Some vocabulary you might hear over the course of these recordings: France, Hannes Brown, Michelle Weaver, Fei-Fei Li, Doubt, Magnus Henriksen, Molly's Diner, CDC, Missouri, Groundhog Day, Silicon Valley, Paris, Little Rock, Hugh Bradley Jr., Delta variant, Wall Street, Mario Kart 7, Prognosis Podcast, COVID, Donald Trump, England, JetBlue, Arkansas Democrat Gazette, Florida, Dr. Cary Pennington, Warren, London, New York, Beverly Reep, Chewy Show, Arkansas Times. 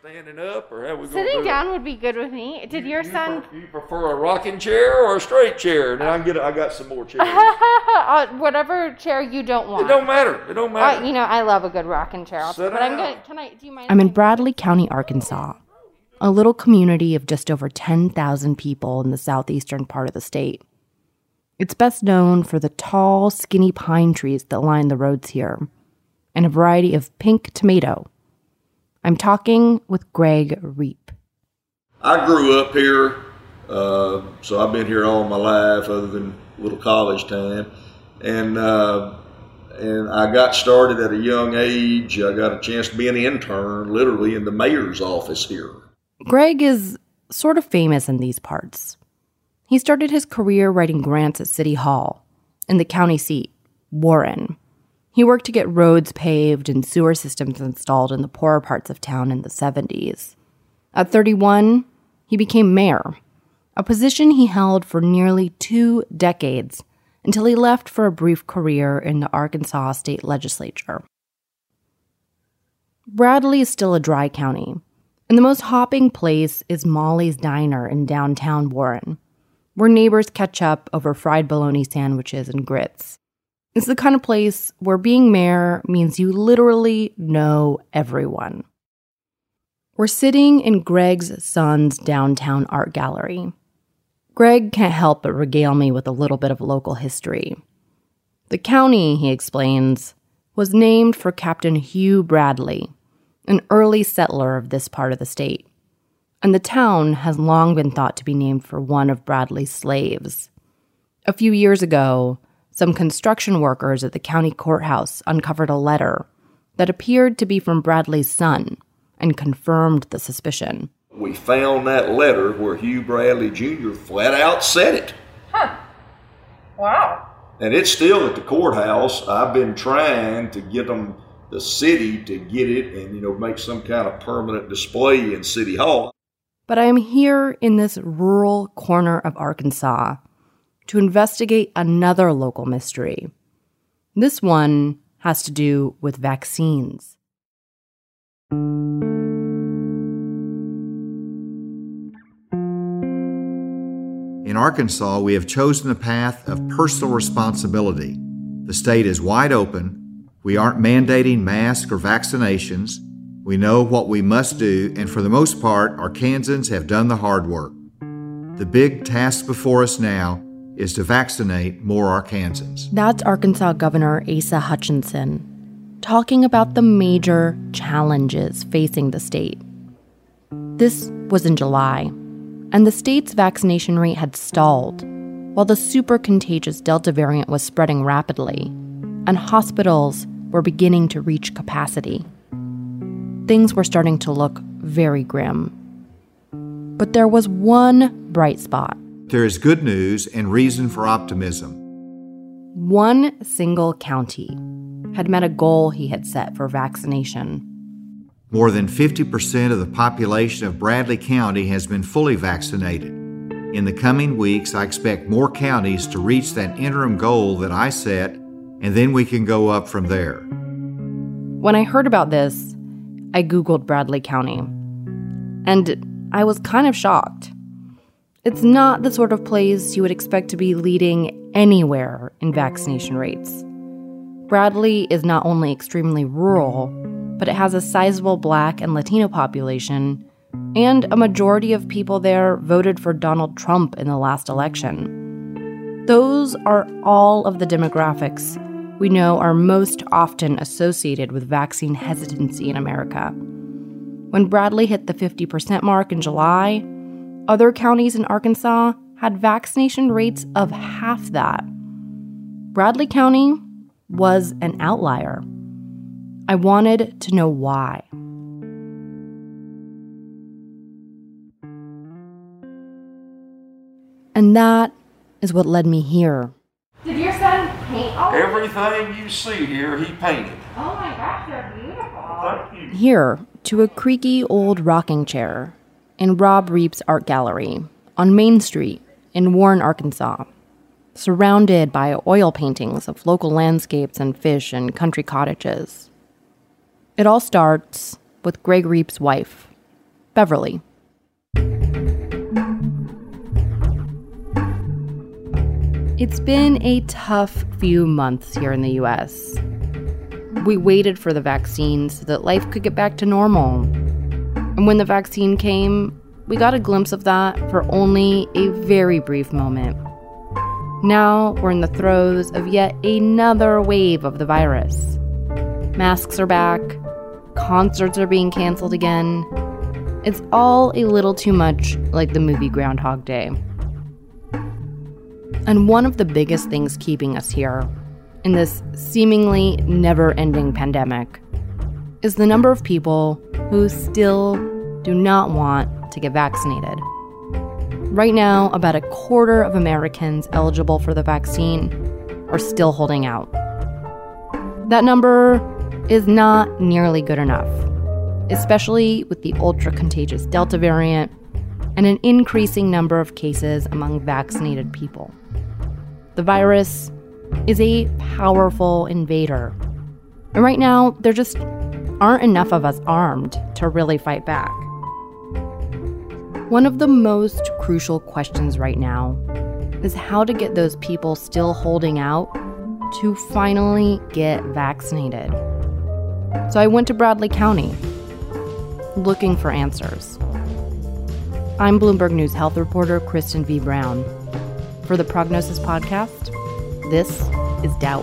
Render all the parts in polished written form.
Standing up, or how we going? Sitting down would be good with me. Did your son? You prefer a rocking chair or a straight chair? Now I got some more chairs. Whatever chair you don't want. It don't matter. It don't matter. You know, I love a good rocking chair. Do you mind? I'm in Bradley County, Arkansas, a little community of just over 10,000 people in the southeastern part of the state. It's best known for the tall, skinny pine trees that line the roads here, and a variety of pink tomato. I'm talking with Greg Reep. I grew up here, so I've been here all my life other than a little college time. And I got started at a young age. I got a chance to be an intern, literally, in the mayor's office here. Greg is sort of famous in these parts. He started his career writing grants at City Hall in the county seat, Warren. He worked to get roads paved and sewer systems installed in the poorer parts of town in the 70s. At 31, he became mayor, a position he held for nearly 2 decades until he left for a brief career in the Arkansas state legislature. Bradley is still a dry county, and the most hopping place is Molly's Diner in downtown Warren, where neighbors catch up over fried bologna sandwiches and grits. It's the kind of place where being mayor means you literally know everyone. We're sitting in Greg's son's downtown art gallery. Greg can't help but regale me with a little bit of local history. The county, he explains, was named for Captain Hugh Bradley, an early settler of this part of the state. And the town has long been thought to be named for one of Bradley's slaves. A few years ago, some construction workers at the county courthouse uncovered a letter that appeared to be from Bradley's son and confirmed the suspicion. We found that letter where Hugh Bradley Jr. flat out said it. Huh. Wow. And it's still at the courthouse. I've been trying to get them, the city, to get it and, make some kind of permanent display in City Hall. But I am here in this rural corner of Arkansas to investigate another local mystery. This one has to do with vaccines. In Arkansas, we have chosen the path of personal responsibility. The state is wide open. We aren't mandating masks or vaccinations. We know what we must do, and for the most part, Arkansans have done the hard work. The big task before us now is to vaccinate more Arkansans. That's Arkansas Governor Asa Hutchinson talking about the major challenges facing the state. This was in July, and the state's vaccination rate had stalled while the super contagious Delta variant was spreading rapidly, and hospitals were beginning to reach capacity. Things were starting to look very grim. But there was one bright spot. There is good news and reason for optimism. One single county had met a goal he had set for vaccination. More than 50% of the population of Bradley County has been fully vaccinated. In the coming weeks, I expect more counties to reach that interim goal that I set, and then we can go up from there. When I heard about this, I Googled Bradley County, and I was kind of shocked. It's not the sort of place you would expect to be leading anywhere in vaccination rates. Bradley is not only extremely rural, but it has a sizable Black and Latino population, and a majority of people there voted for Donald Trump in the last election. Those are all of the demographics we know are most often associated with vaccine hesitancy in America. When Bradley hit the 50% mark in July, other counties in Arkansas had vaccination rates of half that. Bradley County was an outlier. I wanted to know why. And that is what led me here. Did your son paint all of this? Everything you see here, he painted. Oh my gosh, they're beautiful. Thank you. Here, to a creaky old rocking chair in Rob Reep's art gallery on Main Street in Warren, Arkansas, surrounded by oil paintings of local landscapes and fish and country cottages. It all starts with Greg Reep's wife, Beverly. It's been a tough few months here in the U.S. We waited for the vaccine so that life could get back to normal. And when the vaccine came, we got a glimpse of that for only a very brief moment. Now we're in the throes of yet another wave of the virus. Masks are back. Concerts are being canceled again. It's all a little too much like the movie Groundhog Day. And one of the biggest things keeping us here in this seemingly never-ending pandemic is the number of people who still do not want to get vaccinated. Right now, about 25% of Americans eligible for the vaccine are still holding out. That number is not nearly good enough, especially with the ultra-contagious Delta variant and an increasing number of cases among vaccinated people. The virus is a powerful invader. And right now, there just aren't enough of us armed to really fight back. One of the most crucial questions right now is how to get those people still holding out to finally get vaccinated. So I went to Bradley County looking for answers. I'm Bloomberg News health reporter Kristen V. Brown. For the Prognosis Podcast, this is Doubt.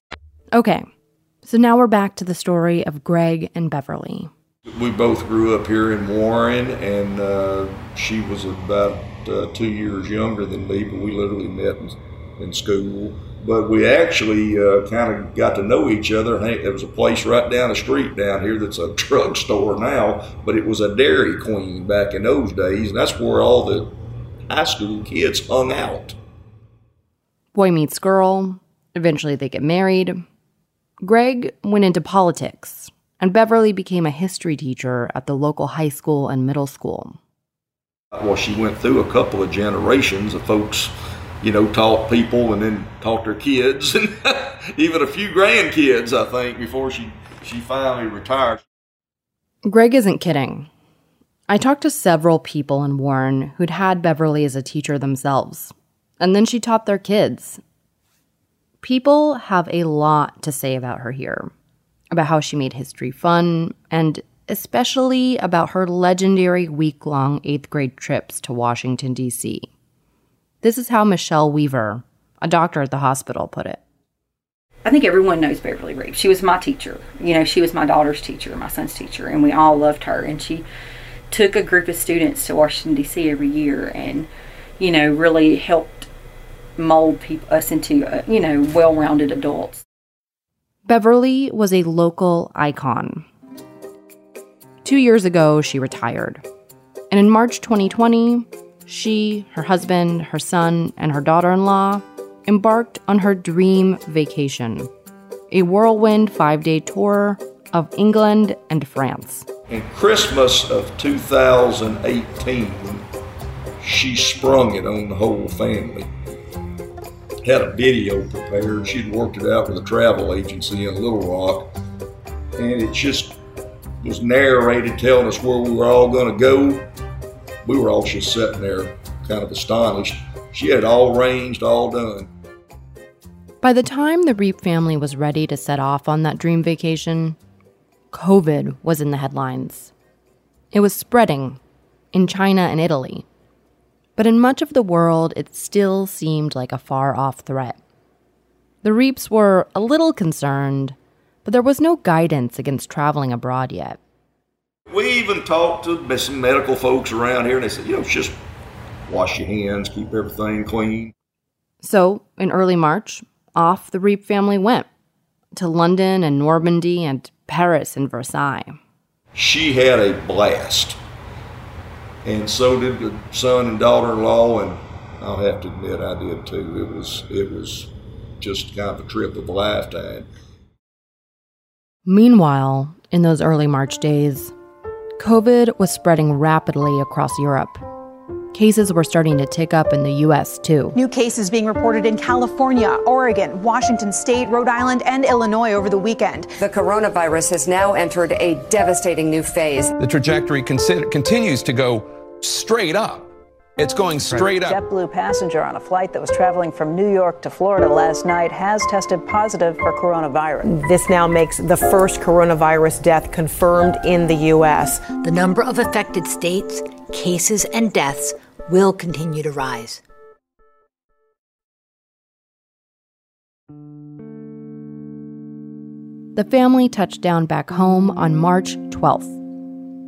Okay, so now we're back to the story of Greg and Beverly. We both grew up here in Warren, and she was about 2 years younger than me, but we literally met in school. But we actually kind of got to know each other. Hey, there was a place right down the street down here that's a drugstore now, but it was a Dairy Queen back in those days, and that's where all the high school kids hung out. Boy meets girl. Eventually they get married. Greg went into politics. And Beverly became a history teacher at the local high school and middle school. Well, she went through a couple of generations of folks, you know, taught people and then taught their kids, and even a few grandkids, I think, before she finally retired. Greg isn't kidding. I talked to several people in Warren who'd had Beverly as a teacher themselves, and then she taught their kids. People have a lot to say about her here, about how she made history fun, and especially about her legendary week-long 8th grade trips to Washington, D.C. This is how Michelle Weaver, a doctor at the hospital, put it. I think everyone knows Beverly Reep. She was my teacher. You know, she was my daughter's teacher, my son's teacher, and we all loved her. And she took a group of students to Washington, D.C. every year and, you know, really helped mold us into, you know, well-rounded adults. Beverly was a local icon. 2 years ago, she retired. And in March 2020, she, her husband, her son, and her daughter-in-law embarked on her dream vacation, a whirlwind 5-day tour of England and France. In Christmas of 2018, she sprung it on the whole family. Had a video prepared. She'd worked it out with a travel agency in Little Rock, and it just was narrated, telling us where we were all going to go. We were all just sitting there, kind of astonished. She had it all arranged, all done. By the time the Reep family was ready to set off on that dream vacation, COVID was in the headlines. It was spreading in China and Italy. But in much of the world, it still seemed like a far-off threat. The Reeps were a little concerned, but there was no guidance against traveling abroad yet. We even talked to some medical folks around here, and they said, you know, just wash your hands, keep everything clean. So, in early March, off the Reep family went to London and Normandy and Paris and Versailles. She had a blast. And so did the son and daughter-in-law, and I'll have to admit I did too. It was just kind of a trip of a lifetime. Meanwhile, in those early March days, COVID was spreading rapidly across Europe. Cases were starting to tick up in the U.S., too. New cases being reported in California, Oregon, Washington State, Rhode Island, and Illinois over the weekend. The coronavirus has now entered a devastating new phase. The trajectory continues to go straight up. It's going straight up. JetBlue passenger on a flight that was traveling from New York to Florida last night has tested positive for coronavirus. This now makes the first coronavirus death confirmed in the U.S. The number of affected states, cases, and deaths will continue to rise. The family touched down back home on March 12th.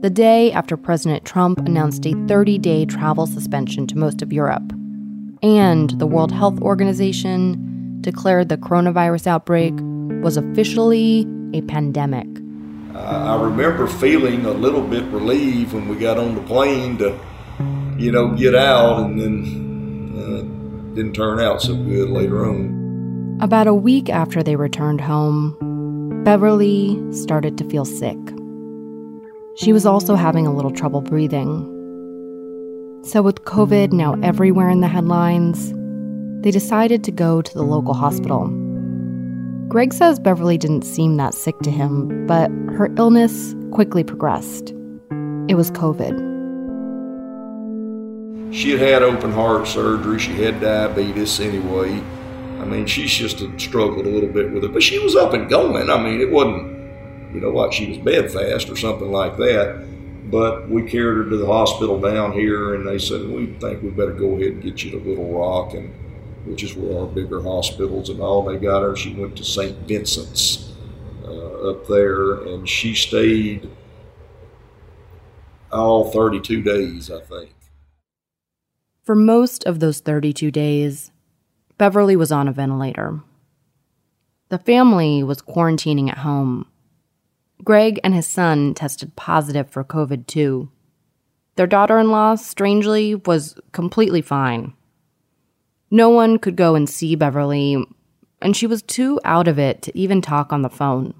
The day after President Trump announced a 30-day travel suspension to most of Europe. And the World Health Organization declared the coronavirus outbreak was officially a pandemic. I remember feeling a little bit relieved when we got on the plane to, you know, get out, and then it didn't turn out so good later on. About a week after they returned home, Beverly started to feel sick. She was also having a little trouble breathing. So with COVID now everywhere in the headlines, they decided to go to the local hospital. Greg says Beverly didn't seem that sick to him, but her illness quickly progressed. It was COVID. She had had open heart surgery. She had diabetes anyway. I mean, she's just struggled a little bit with it, but she was up and going. I mean, it wasn't, you know, like she was bedfast or something like that. But we carried her to the hospital down here, and they said, we think we better go ahead and get you to Little Rock, and which is where our bigger hospitals and all. They got her. She went to St. Vincent's up there, and she stayed all 32 days, I think. For most of those 32 days, Beverly was on a ventilator. The family was quarantining at home. Greg and his son tested positive for COVID, too. Their daughter-in-law, strangely, was completely fine. No one could go and see Beverly, and she was too out of it to even talk on the phone.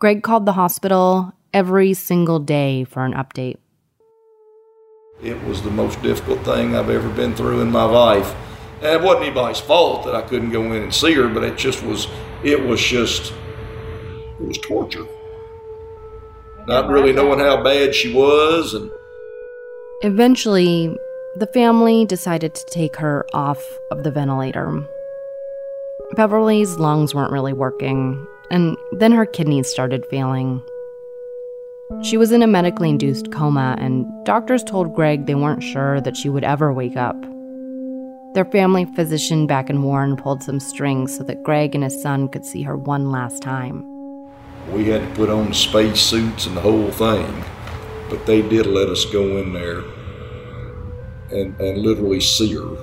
Greg called the hospital every single day for an update. It was the most difficult thing I've ever been through in my life. And it wasn't anybody's fault that I couldn't go in and see her, but it was torture. Not really knowing how bad she was. And eventually, the family decided to take her off of the ventilator. Beverly's lungs weren't really working, and then her kidneys started failing. She was in a medically induced coma, and doctors told Greg they weren't sure that she would ever wake up. Their family physician back in Warren pulled some strings so that Greg and his son could see her one last time. We had to put on space suits and the whole thing, but they did let us go in there and literally see her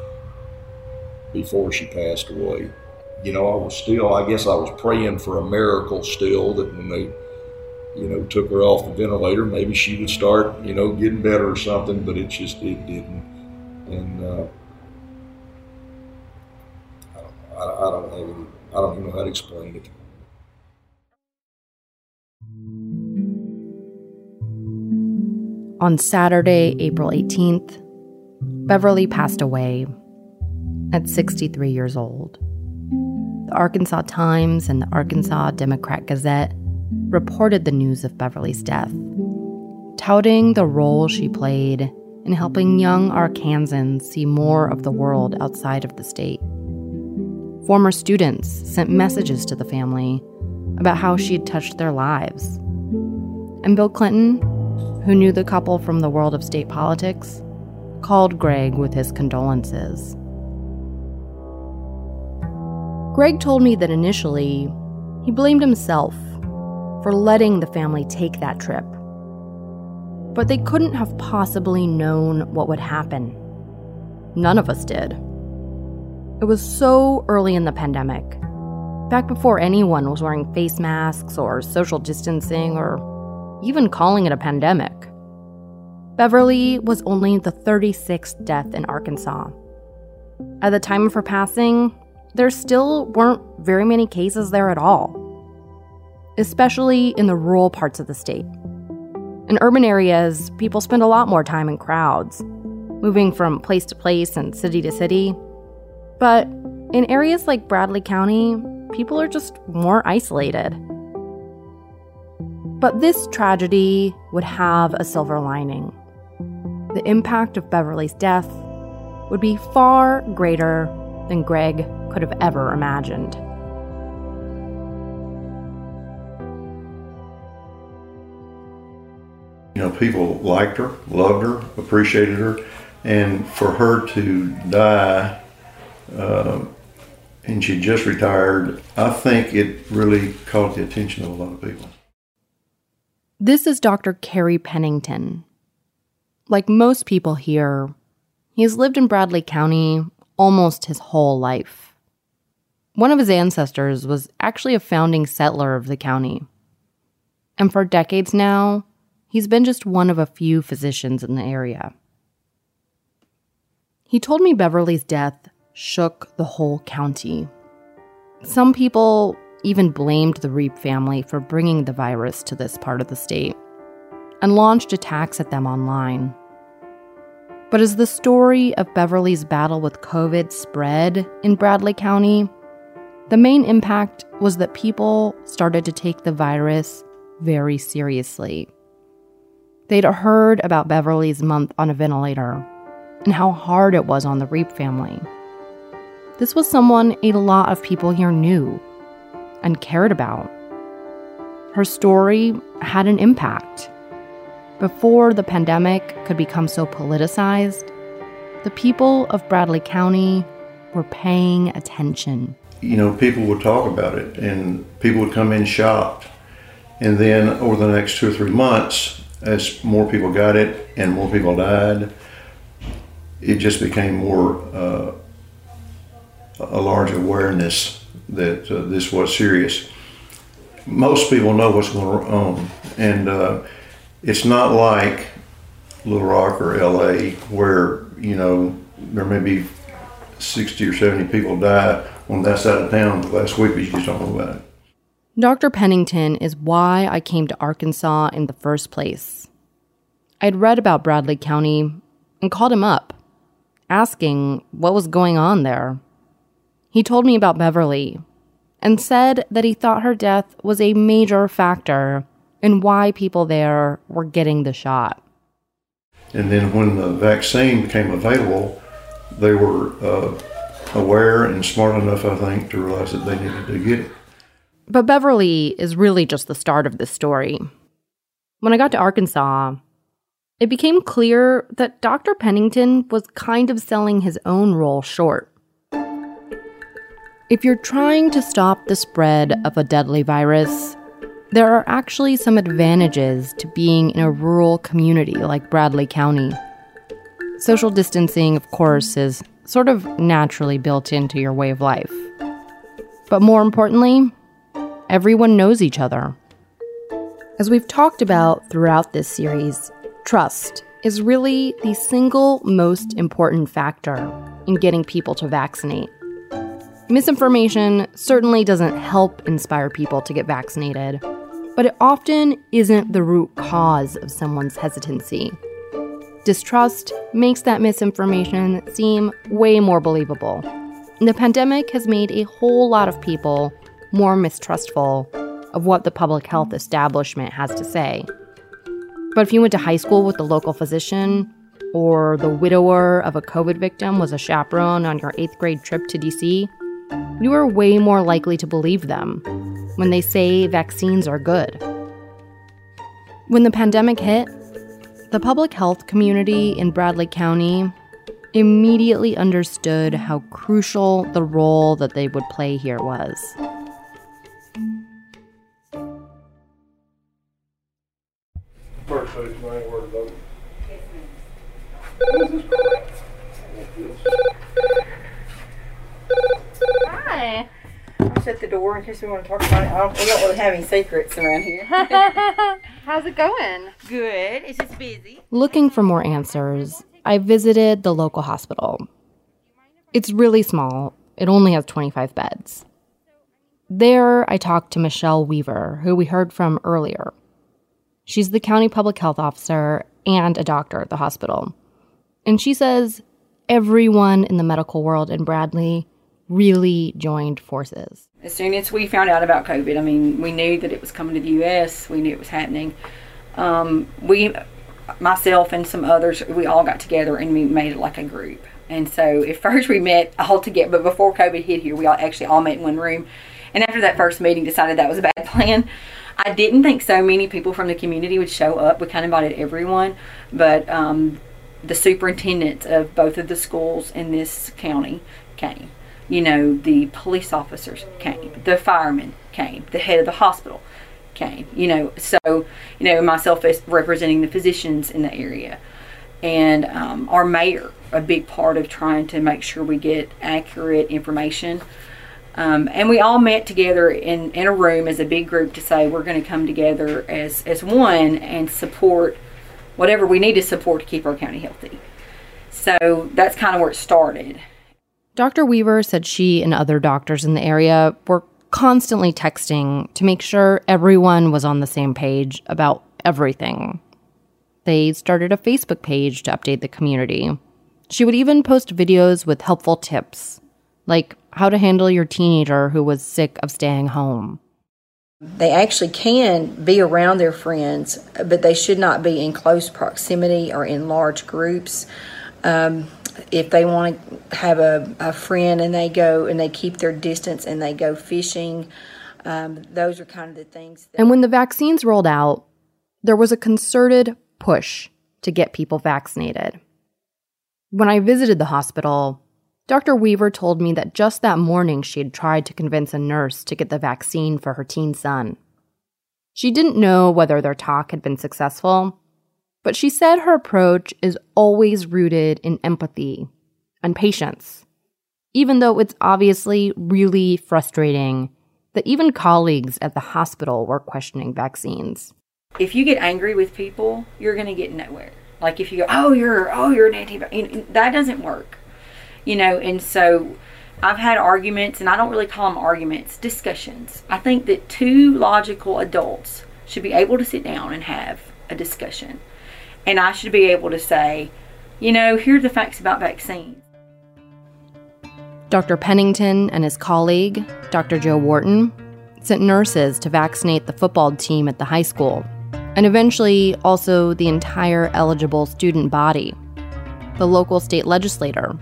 before she passed away. You know, I guess I was praying for a miracle still, that when they, you know, took her off the ventilator, maybe she would start, you know, getting better or something, but it didn't. And I don't even know how to explain it. On Saturday, April 18th, Beverly passed away at 63 years old. The Arkansas Times and the Arkansas Democrat Gazette reported the news of Beverly's death, touting the role she played in helping young Arkansans see more of the world outside of the state. Former students sent messages to the family about how she had touched their lives. And Bill Clinton, who knew the couple from the world of state politics, called Greg with his condolences. Greg told me that initially, he blamed himself for letting the family take that trip. But they couldn't have possibly known what would happen. None of us did. It was so early in the pandemic, back before anyone was wearing face masks or social distancing or even calling it a pandemic. Beverly was only the 36th death in Arkansas. At the time of her passing, there still weren't very many cases there at all, especially in the rural parts of the state. In urban areas, people spend a lot more time in crowds, moving from place to place and city to city. But in areas like Bradley County, people are just more isolated. But this tragedy would have a silver lining. The impact of Beverly's death would be far greater than Greg could have ever imagined. You know, people liked her, loved her, appreciated her, and for her to die, and she just retired, I think it really caught the attention of a lot of people. This is Dr. Cary Pennington. Like most people here, he has lived in Bradley County almost his whole life. One of his ancestors was actually a founding settler of the county. And for decades now, he's been just one of a few physicians in the area. He told me Beverly's death shook the whole county. Some people even blamed the Reep family for bringing the virus to this part of the state and launched attacks at them online. But as the story of Beverly's battle with COVID spread in Bradley County, the main impact was that people started to take the virus very seriously. They'd heard about Beverly's month on a ventilator and how hard it was on the Reep family. This was someone a lot of people here knew and cared about. Her story had an impact. Before the pandemic could become so politicized, the people of Bradley County were paying attention. You know, people would talk about it, and people would come in shocked. And then over the next 2 or 3 months, as more people got it and more people died, it just became more a large awareness that this was serious. Most people know what's going on, and it's not like Little Rock or LA where, you know, there may be 60 or 70 people die on that side of town last week, but you just don't know about it. Dr. Pennington is why I came to Arkansas in the first place. I'd read about Bradley County and called him up, asking what was going on there. He told me about Beverly and said that he thought her death was a major factor in why people there were getting the shot. And then when the vaccine became available, they were aware and smart enough, I think, to realize that they needed to get it. But Beverly is really just the start of this story. When I got to Arkansas, it became clear that Dr. Pennington was kind of selling his own role short. If you're trying to stop the spread of a deadly virus, there are actually some advantages to being in a rural community like Bradley County. Social distancing, of course, is sort of naturally built into your way of life. But more importantly, everyone knows each other. As we've talked about throughout this series, trust is really the single most important factor in getting people to vaccinate. Misinformation certainly doesn't help inspire people to get vaccinated, but it often isn't the root cause of someone's hesitancy. Distrust makes that misinformation seem way more believable. The pandemic has made a whole lot of people more mistrustful of what the public health establishment has to say. But if you went to high school with the local physician, or the widower of a COVID victim was a chaperone on your 8th grade trip to DC, you are way more likely to believe them when they say vaccines are good. When the pandemic hit, the public health community in Bradley County immediately understood how crucial the role that they would play here was. Hi. I'll shut the door in case we want to talk about it. We don't really have any secrets around here. How's it going? Good. It's just busy. Looking for more answers, I visited the local hospital. It's really small. It only has 25 beds. There, I talked to Michelle Weaver, who we heard from earlier. She's the county public health officer and a doctor at the hospital. And she says everyone in the medical world in Bradley really joined forces. As soon as we found out about COVID, I mean, we knew that it was coming to the U.S. We knew it was happening. Myself and some others, we all got together and we made it like a group. And so at first we met all together, but before COVID hit here, we all met in one room. And after that first meeting, decided that was a bad plan. I didn't think so many people from the community would show up. We kind of invited everyone, but the superintendents of both of the schools in this county came. You know, the police officers came, the firemen came, the head of the hospital came, you know, so, you know, myself as representing the physicians in the area, and our mayor, a big part of trying to make sure we get accurate information. And we all met together in a room as a big group to say we're going to come together as one and support whatever we need to support to keep our county healthy. So that's kind of where it started. Dr. Weaver said she and other doctors in the area were constantly texting to make sure everyone was on the same page about everything. They started a Facebook page to update the community. She would even post videos with helpful tips, like how to handle your teenager who was sick of staying home. They actually can be around their friends, but they should not be in close proximity or in large groups. If they want to have a friend and they go and they keep their distance and they go fishing, those are kind of the things. And when the vaccines rolled out, there was a concerted push to get people vaccinated. When I visited the hospital, Dr. Weaver told me that just that morning she had tried to convince a nurse to get the vaccine for her teen son. She didn't know whether their talk had been successful, but she said her approach is always rooted in empathy and patience, even though it's obviously really frustrating that even colleagues at the hospital were questioning vaccines. If you get angry with people, you're going to get nowhere. Like if you go, you're an anti-vaxxer, that doesn't work. You know, and so I've had arguments, and I don't really call them arguments, discussions. I think that two logical adults should be able to sit down and have a discussion. And I should be able to say, you know, here are the facts about vaccines. Dr. Pennington and his colleague, Dr. Joe Wharton, sent nurses to vaccinate the football team at the high school, and eventually also the entire eligible student body. The local state legislator,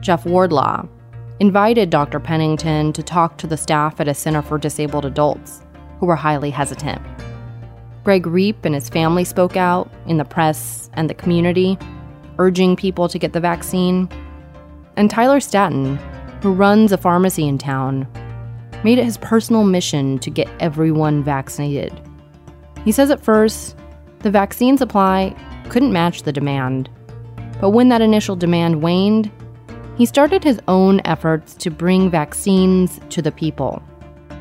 Jeff Wardlaw, invited Dr. Pennington to talk to the staff at a center for disabled adults, who were highly hesitant. Greg Reep and his family spoke out in the press and the community, urging people to get the vaccine. And Tyler Statton, who runs a pharmacy in town, made it his personal mission to get everyone vaccinated. He says at first, the vaccine supply couldn't match the demand. But when that initial demand waned, he started his own efforts to bring vaccines to the people.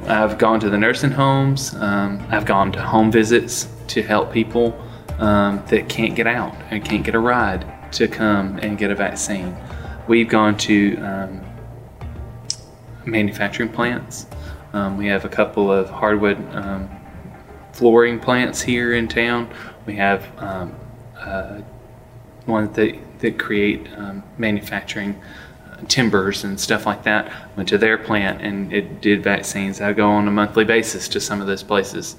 I've gone to the nursing homes. I've gone to home visits to help people that can't get out and can't get a ride to come and get a vaccine. We've gone to manufacturing plants. We have a couple of hardwood flooring plants here in town. We have one that create manufacturing timbers and stuff like that. Went to their plant and it did vaccines. I go on a monthly basis to some of those places.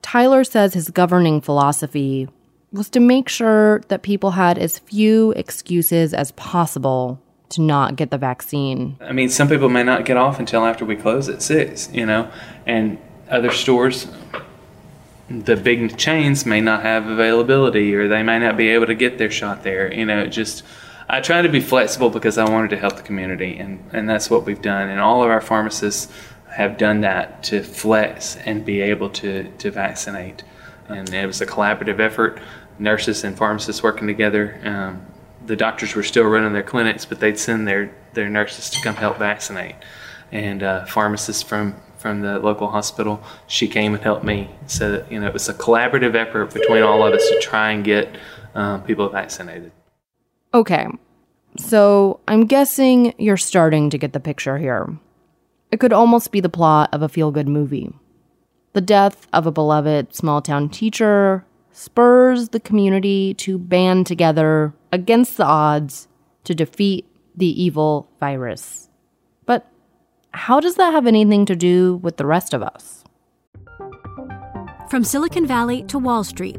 Tyler says his governing philosophy was to make sure that people had as few excuses as possible to just not get the vaccine? I mean, some people may not get off until after we close at 6, you know, and other stores, the big chains may not have availability, or they may not be able to get their shot there. You know, just, I try to be flexible because I wanted to help the community, and that's what we've done. And all of our pharmacists have done that, to flex and be able to vaccinate. And it was a collaborative effort, nurses and pharmacists working together. The doctors were still running their clinics, but they'd send their nurses to come help vaccinate. And pharmacists from the local hospital, she came and helped me. So, you know, it was a collaborative effort between all of us to try and get people vaccinated. Okay, so I'm guessing you're starting to get the picture here. It could almost be the plot of a feel-good movie. The death of a beloved small-town teacher spurs the community to band together against the odds to defeat the evil virus. But how does that have anything to do with the rest of us? From Silicon Valley to Wall Street,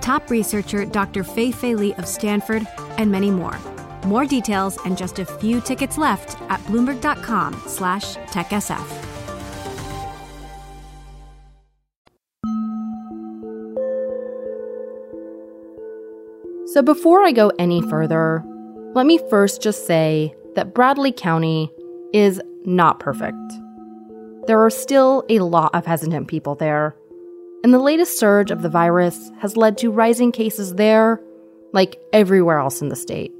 top researcher Dr. Fei-Fei Li of Stanford, and many more. More details and just a few tickets left at Bloomberg.com/TechSF. So before I go any further, let me first just say that Bradley County is not perfect. There are still a lot of hesitant people there, and the latest surge of the virus has led to rising cases there, like everywhere else in the state.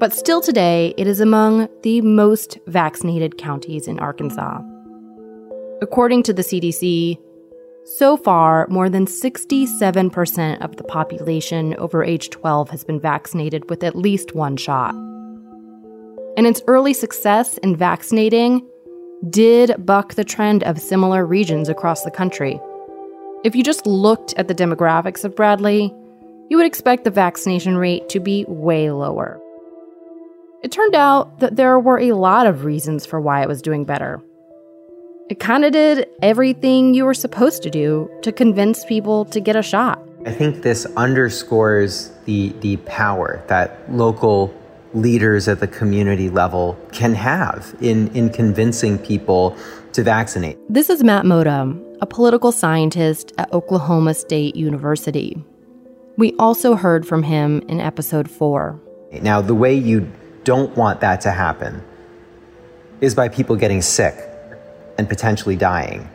But still today, it is among the most vaccinated counties in Arkansas. According to the CDC, so far, more than 67% of the population over age 12 has been vaccinated with at least one shot. And its early success in vaccinating did buck the trend of similar regions across the country. If you just looked at the demographics of Bradley, you would expect the vaccination rate to be way lower. It turned out that there were a lot of reasons for why it was doing better. It kind of did everything you were supposed to do to convince people to get a shot. I think this underscores the power that local leaders at the community level can have in convincing people to vaccinate. This is Matt Moda, a political scientist at Oklahoma State University. We also heard from him in episode 4. Now, the way you don't want that to happen is by people getting sick and potentially dying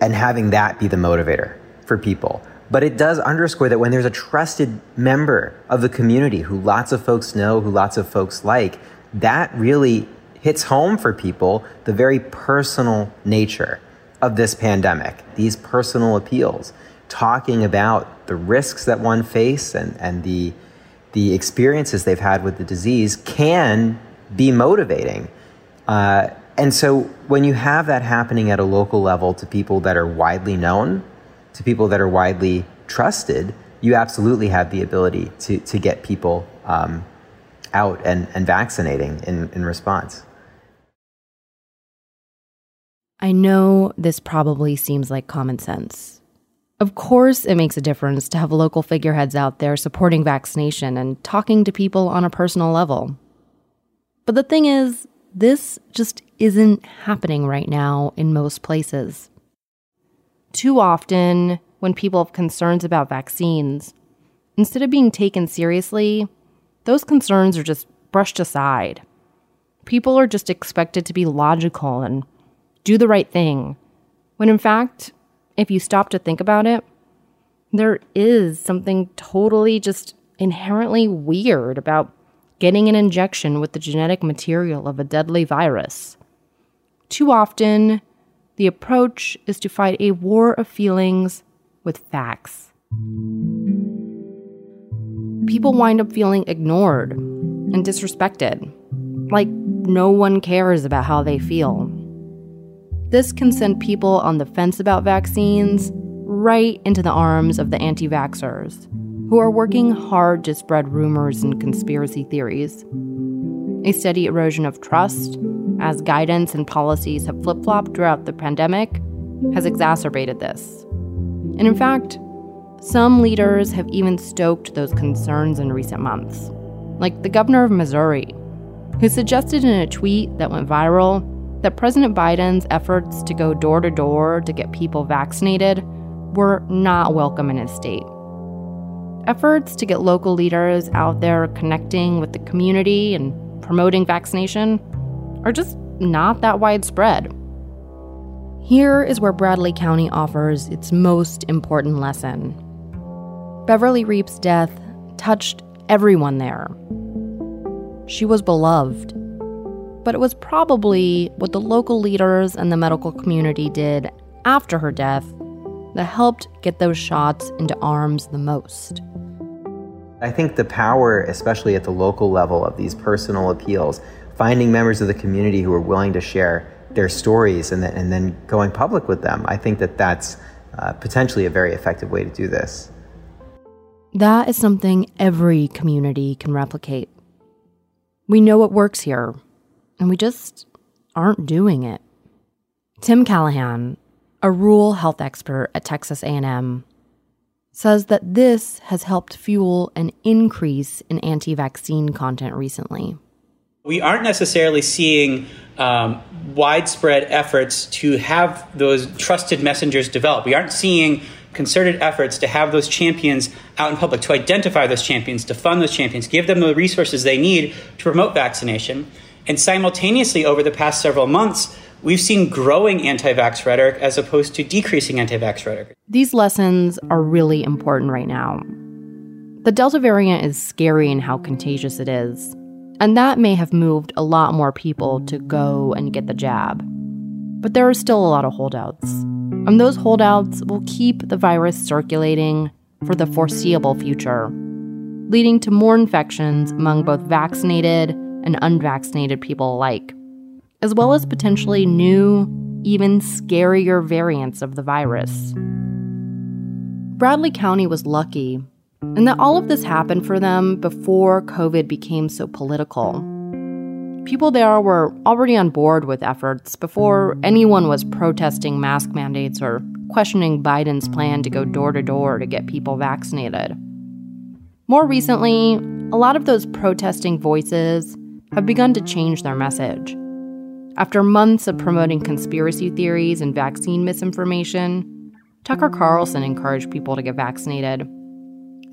and having that be the motivator for people. But it does underscore that when there's a trusted member of the community who lots of folks know, who lots of folks like, that really hits home for people the very personal nature of this pandemic, these personal appeals, talking about the risks that one faces and the experiences they've had with the disease can be motivating. And so when you have that happening at a local level to people that are widely known, to people that are widely trusted, you absolutely have the ability to get people out and vaccinating in response. I know this probably seems like common sense. Of course it makes a difference to have local figureheads out there supporting vaccination and talking to people on a personal level. But the thing is, this just isn't happening right now in most places. Too often, when people have concerns about vaccines, instead of being taken seriously, those concerns are just brushed aside. People are just expected to be logical and do the right thing, when in fact, if you stop to think about it, there is something totally just inherently weird about getting an injection with the genetic material of a deadly virus. Too often, the approach is to fight a war of feelings with facts. People wind up feeling ignored and disrespected. like no one cares about how they feel. This can send people on the fence about vaccines right into the arms of the anti-vaxxers, who are working hard to spread rumors and conspiracy theories. A steady erosion of trust, as guidance and policies have flip-flopped throughout the pandemic, has exacerbated this. And in fact, some leaders have even stoked those concerns in recent months, like the governor of Missouri, who suggested in a tweet that went viral that President Biden's efforts to go door-to-door to get people vaccinated were not welcome in his state. Efforts to get local leaders out there connecting with the community and promoting vaccination are just not that widespread. Here is where Bradley County offers its most important lesson. Beverly Reep's death touched everyone there. She was beloved, but it was probably what the local leaders and the medical community did after her death that helped get those shots into arms the most. I think the power, especially at the local level, of these personal appeals, finding members of the community who are willing to share their stories and then going public with them, I think that that's potentially a very effective way to do this. That is something every community can replicate. We know what works here, and we just aren't doing it. Tim Callahan, a rural health expert at Texas A&M, says that this has helped fuel an increase in anti-vaccine content recently. We aren't necessarily seeing widespread efforts to have those trusted messengers develop. We aren't seeing concerted efforts to have those champions out in public, to identify those champions, to fund those champions, give them the resources they need to promote vaccination. And simultaneously, over the past several months, we've seen growing anti-vax rhetoric as opposed to decreasing anti-vax rhetoric. These lessons are really important right now. The Delta variant is scary in how contagious it is, and that may have moved a lot more people to go and get the jab. But there are still a lot of holdouts, and those holdouts will keep the virus circulating for the foreseeable future, leading to more infections among both vaccinated and unvaccinated people alike, as well as potentially new, even scarier variants of the virus. Bradley County was lucky in that all of this happened for them before COVID became so political. People there were already on board with efforts before anyone was protesting mask mandates or questioning Biden's plan to go door-to-door to get people vaccinated. More recently, a lot of those protesting voices have begun to change their message. After months of promoting conspiracy theories and vaccine misinformation, Tucker Carlson encouraged people to get vaccinated.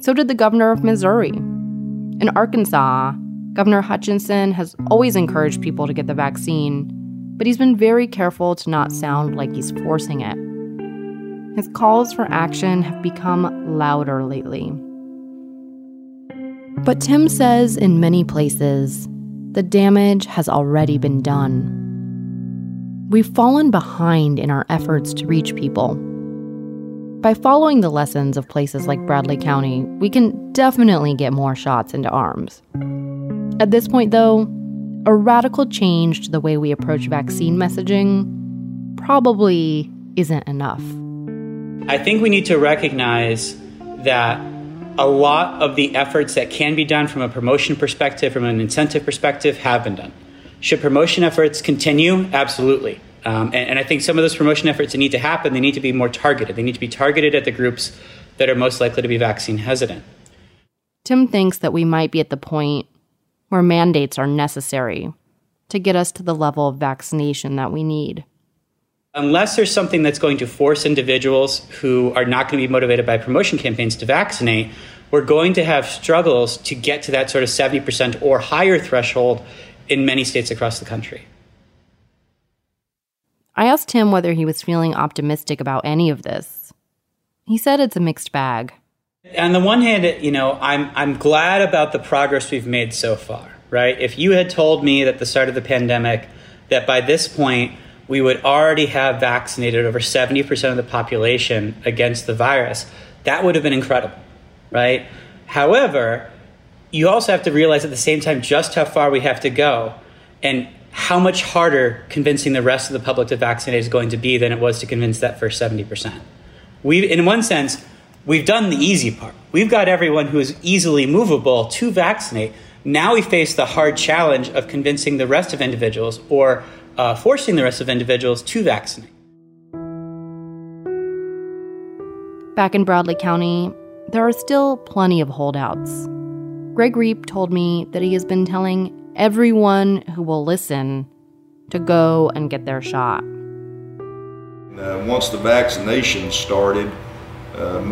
So did the governor of Missouri. In Arkansas, Governor Hutchinson has always encouraged people to get the vaccine, but he's been very careful to not sound like he's forcing it. His calls for action have become louder lately. But Tim says in many places, the damage has already been done. We've fallen behind in our efforts to reach people. By following the lessons of places like Bradley County, we can definitely get more shots into arms. At this point, though, a radical change to the way we approach vaccine messaging probably isn't enough. I think we need to recognize that a lot of the efforts that can be done from a promotion perspective, from an incentive perspective, have been done. Should promotion efforts continue? Absolutely. And I think some of those promotion efforts that need to happen, they need to be more targeted. They need to be targeted at the groups that are most likely to be vaccine hesitant. Tim thinks that we might be at the point where mandates are necessary to get us to the level of vaccination that we need. Unless there's something that's going to force individuals who are not going to be motivated by promotion campaigns to vaccinate, we're going to have struggles to get to that sort of 70% or higher threshold in many states across the country. I asked him whether he was feeling optimistic about any of this. He said it's a mixed bag. On the one hand, you know, I'm glad about the progress we've made so far, right? If you had told me at the start of the pandemic that by this point we would already have vaccinated over 70% of the population against the virus, that would have been incredible, right? However, you also have to realize at the same time just how far we have to go. and how much harder convincing the rest of the public to vaccinate is going to be than it was to convince that first 70%. We've, in one sense, we've done the easy part. We've got everyone who is easily movable to vaccinate. Now we face the hard challenge of convincing the rest of individuals or forcing the rest of individuals to vaccinate. Back in Bradley County, there are still plenty of holdouts. Greg Reep told me that he has been telling everyone who will listen to go and get their shot. Once the vaccination started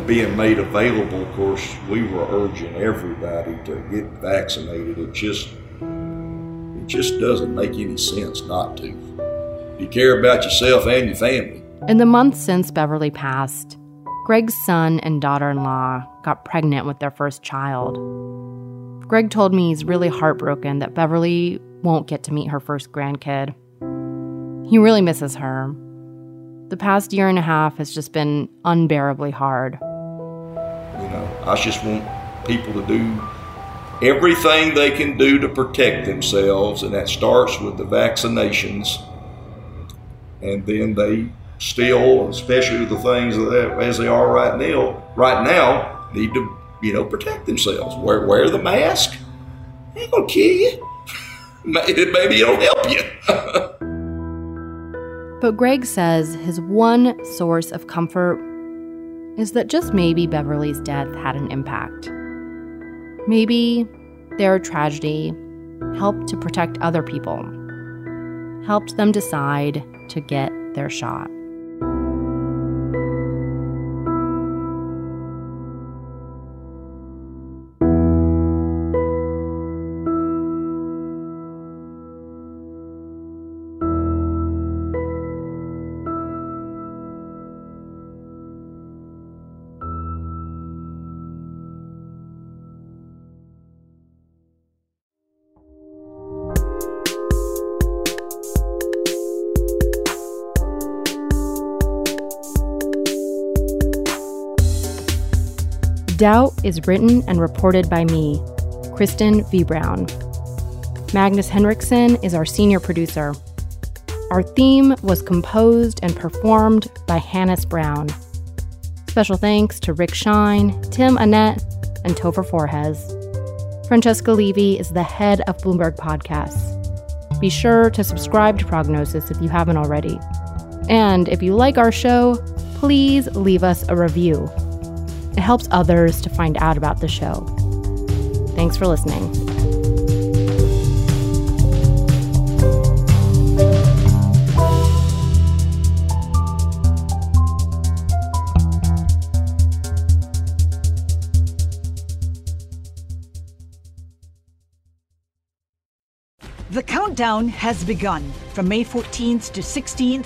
being made available, of course, we were urging everybody to get vaccinated. It just doesn't make any sense not to. You care about yourself and your family. In the months since Beverly passed, Greg's son and daughter-in-law got pregnant with their first child. Greg told me he's really heartbroken that Beverly won't get to meet her first grandkid. He really misses her. The past year and a half has just been unbearably hard. You know, I just want people to do everything they can do to protect themselves, and that starts with the vaccinations. And then they still, especially the things that, as they are right now, need to, you know, protect themselves. Wear the mask. It ain't gonna kill you. Maybe it'll help you. But Greg says his one source of comfort is that just maybe Beverly's death had an impact. Maybe their tragedy helped to protect other people, helped them decide to get their shot. Doubt is written and reported by me, Kristen V. Brown. Magnus Henriksen is our senior producer. Our theme was composed and performed by Hannes Brown. Special thanks to Rick Shine, Tim Annette, and Topher Forges. Francesca Levy is the head of Bloomberg Podcasts. Be sure to subscribe to Prognosis if you haven't already. And if you like our show, please leave us a review. It helps others to find out about the show. Thanks for listening. The countdown has begun. From May 14th to 16th,